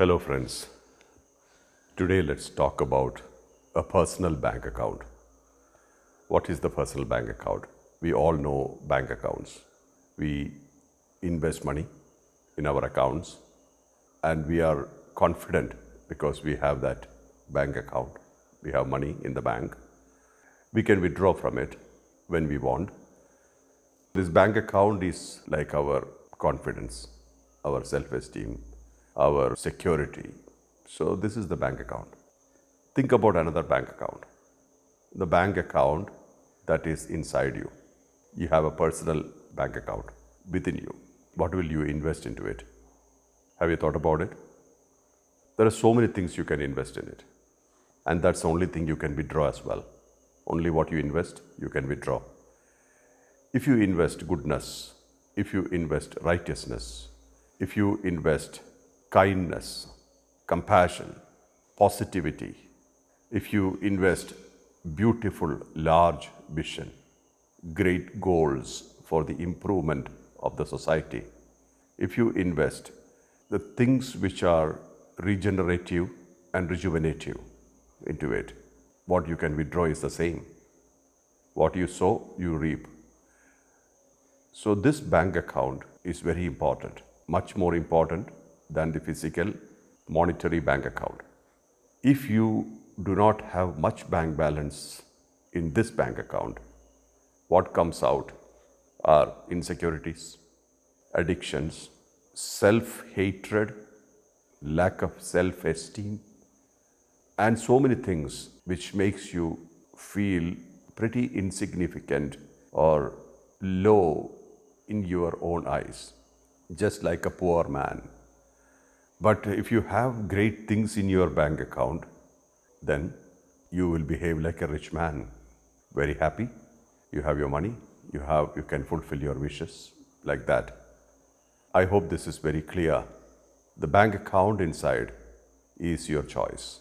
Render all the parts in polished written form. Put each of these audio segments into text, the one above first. Hello friends, today let's talk about a personal bank account. What is the personal bank account? We all know bank accounts. We invest money in our accounts and we are confident because we have that bank account. We have money in the bank. We can withdraw from it when we want. This bank account is like our confidence, our self-esteem, our security. So this is the bank account. Think about another bank account. The bank account that is inside you. You have a personal bank account within you. What will you invest into it? Have you thought about it? There are so many things you can invest in it. And that's the only thing you can withdraw as well. Only what you invest, you can withdraw. If you invest goodness, if you invest righteousness, if you invest kindness, compassion, positivity, if you invest beautiful, large vision, great goals for the improvement of the society, if you invest the things which are regenerative and rejuvenative into it, what you can withdraw is the same. What you sow, you reap. So this bank account is very important, much more important than the physical monetary bank account. If you do not have much bank balance in this bank account, what comes out are insecurities, addictions, self-hatred, lack of self-esteem, and so many things which makes you feel pretty insignificant or low in your own eyes, just like a poor man. But if you have great things in your bank account, then you will behave like a rich man. Very happy, you have your money, you can fulfill your wishes like that. I hope this is very clear. The bank account inside is your choice.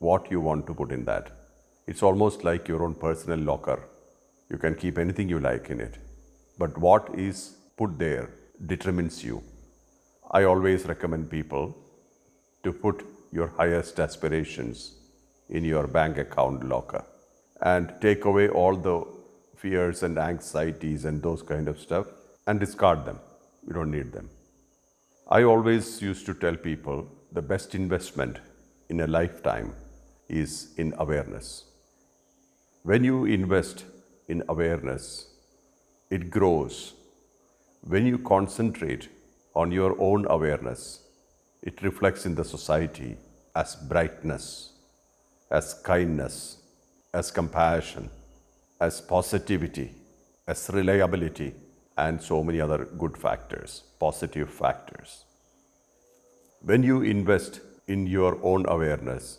What you want to put in that. It's almost like your own personal locker. You can keep anything you like in it. But what is put there determines you. I always recommend people to put your highest aspirations in your bank account locker and take away all the fears and anxieties and those kind of stuff and discard them. You don't need them. I always used to tell people the best investment in a lifetime is in awareness. When you invest in awareness, it grows. When you concentrate on your own awareness, it reflects in the society as brightness, as kindness, as compassion, as positivity, as reliability, and so many other good factors, positive factors. When you invest in your own awareness,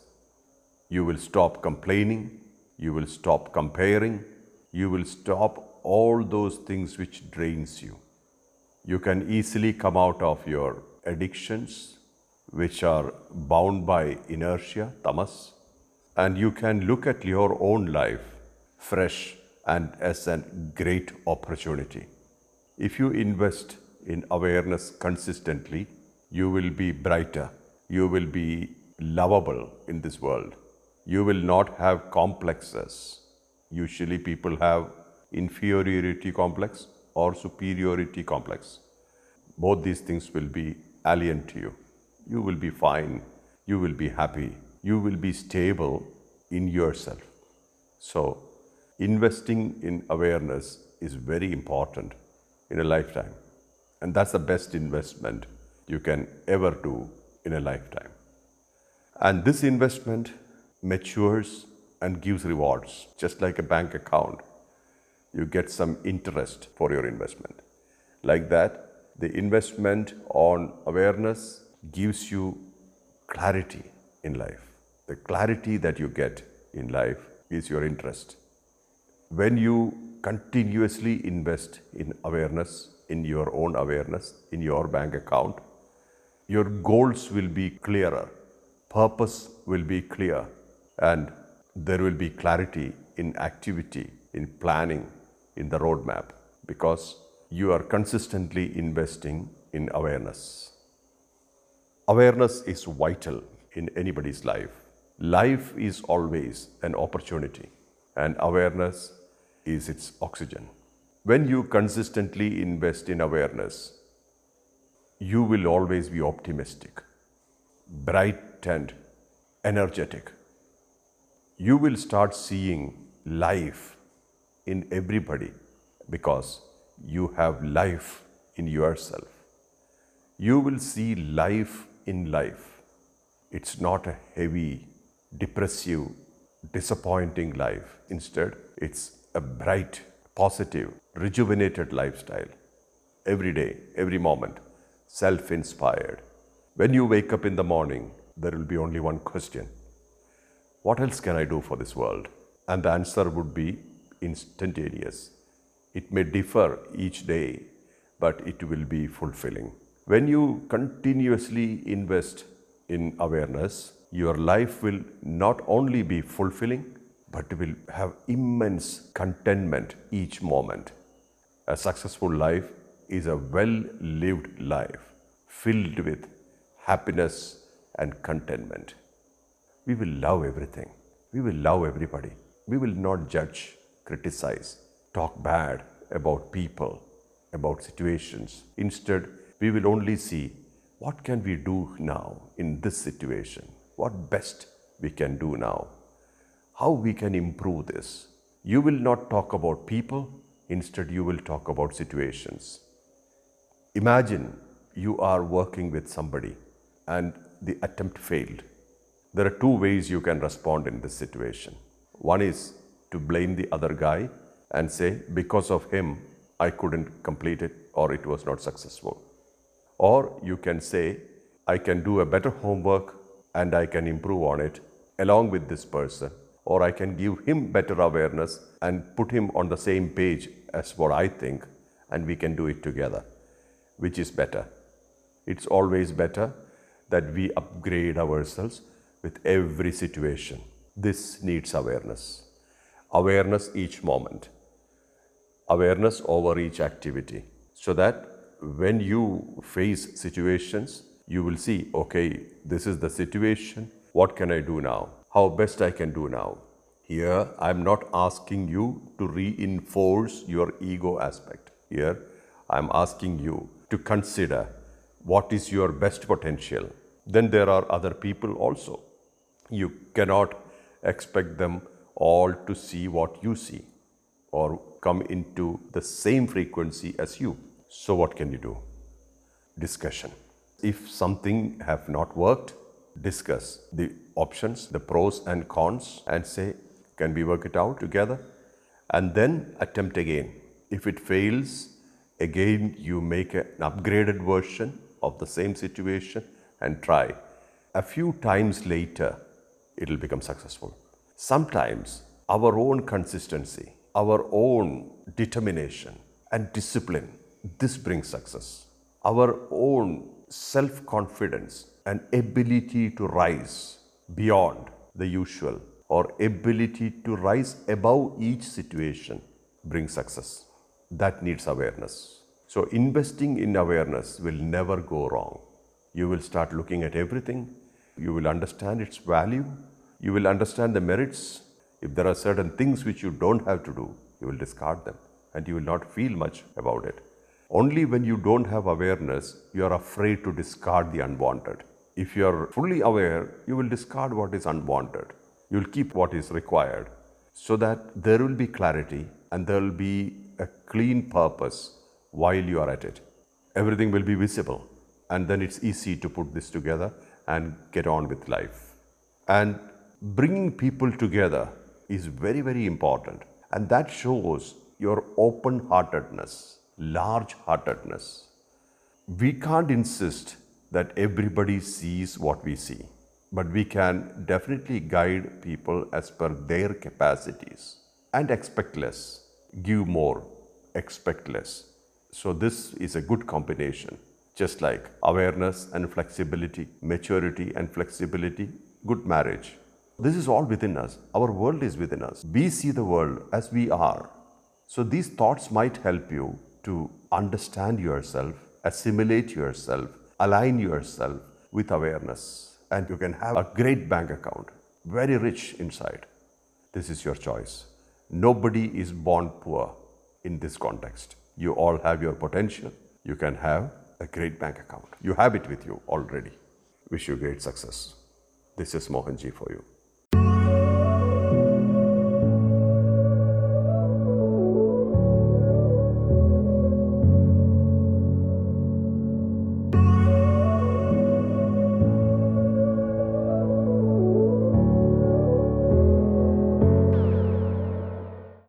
you will stop complaining, you will stop comparing, you will stop all those things which drains you. You can easily come out of your addictions, which are bound by inertia, tamas, and you can look at your own life fresh and as a great opportunity. If you invest in awareness consistently, you will be brighter, you will be lovable in this world. You will not have complexes. Usually people have inferiority complex or superiority complex. Both these things will be alien to you. You will be fine, you will be happy, you will be stable in yourself. So, investing in awareness is very important in a lifetime. And that's the best investment you can ever do in a lifetime. And this investment matures and gives rewards, just like a bank account. You get some interest for your investment. Like that, the investment on awareness gives you clarity in life. The clarity that you get in life is your interest. When you continuously invest in awareness, in your own awareness, in your bank account, your goals will be clearer, purpose will be clear, and there will be clarity in activity, in planning, in the roadmap, because you are consistently investing in awareness. Awareness is vital in anybody's life. Life is always an opportunity, and awareness is its oxygen. When you consistently invest in awareness, you will always be optimistic, bright and energetic. You will start seeing life in everybody because you have life in yourself. You will see life in life. It's not a heavy, depressive, disappointing life. Instead, it's a bright, positive, rejuvenated lifestyle. Every day, every moment, self-inspired. When you wake up in the morning, there will be only one question. What else can I do for this world? And the answer would be instantaneous. It may differ each day, but it will be fulfilling. When you continuously invest in awareness, your life will not only be fulfilling, but will have immense contentment each moment. A successful life is a well-lived life, filled with happiness and contentment. We will love everything. We will love everybody. We will not judge, criticize, talk bad about people, about situations. Instead, we will only see what can we do now in this situation, what best we can do now, how we can improve this. You will not talk about people, instead you will talk about situations. Imagine you are working with somebody and the attempt failed. There are two ways you can respond in this situation. One is to blame the other guy and say, because of him, I couldn't complete it or it was not successful. Or you can say, I can do a better homework and I can improve on it along with this person, or I can give him better awareness and put him on the same page as what I think, and we can do it together. Which is better? It's always better that we upgrade ourselves with every situation. This needs awareness. Awareness each moment. Awareness over each activity, so that when you face situations, you will see, okay, this is the situation. What can I do now? How best I can do now? Here, I'm not asking you to reinforce your ego aspect. Here, I'm asking you to consider what is your best potential. Then there are other people also. You cannot expect them all to see what you see or come into the same frequency as you. So what can you do? Discussion. If something have not worked, discuss the options, the pros and cons, and say, can we work it out together? And then attempt again. If it fails, again you make an upgraded version of the same situation and try. A few times later, it will become successful. Sometimes our own consistency, our own determination and discipline, this brings success. Our own self-confidence and ability to rise beyond the usual or ability to rise above each situation brings success. That needs awareness. So investing in awareness will never go wrong. You will start looking at everything. You will understand its value. You will understand the merits. If there are certain things which you don't have to do, you will discard them and you will not feel much about it. Only when you don't have awareness, you are afraid to discard the unwanted. If you are fully aware, you will discard what is unwanted. You will keep what is required, so that there will be clarity and there will be a clean purpose while you are at it. Everything will be visible, and then it's easy to put this together and get on with life. And bringing people together is very, very important. And that shows your open-heartedness. Large-heartedness. We can't insist that everybody sees what we see, but we can definitely guide people as per their capacities and expect less, give more, expect less. So this is a good combination, just like awareness and flexibility, maturity and flexibility, good marriage. This is all within us. Our world is within us. We see the world as we are. So these thoughts might help you to understand yourself, assimilate yourself, align yourself with awareness, and you can have a great bank account, very rich inside. This is your choice. Nobody is born poor in this context. You all have your potential. You can have a great bank account. You have it with you already. Wish you great success. This is Mohan G for you.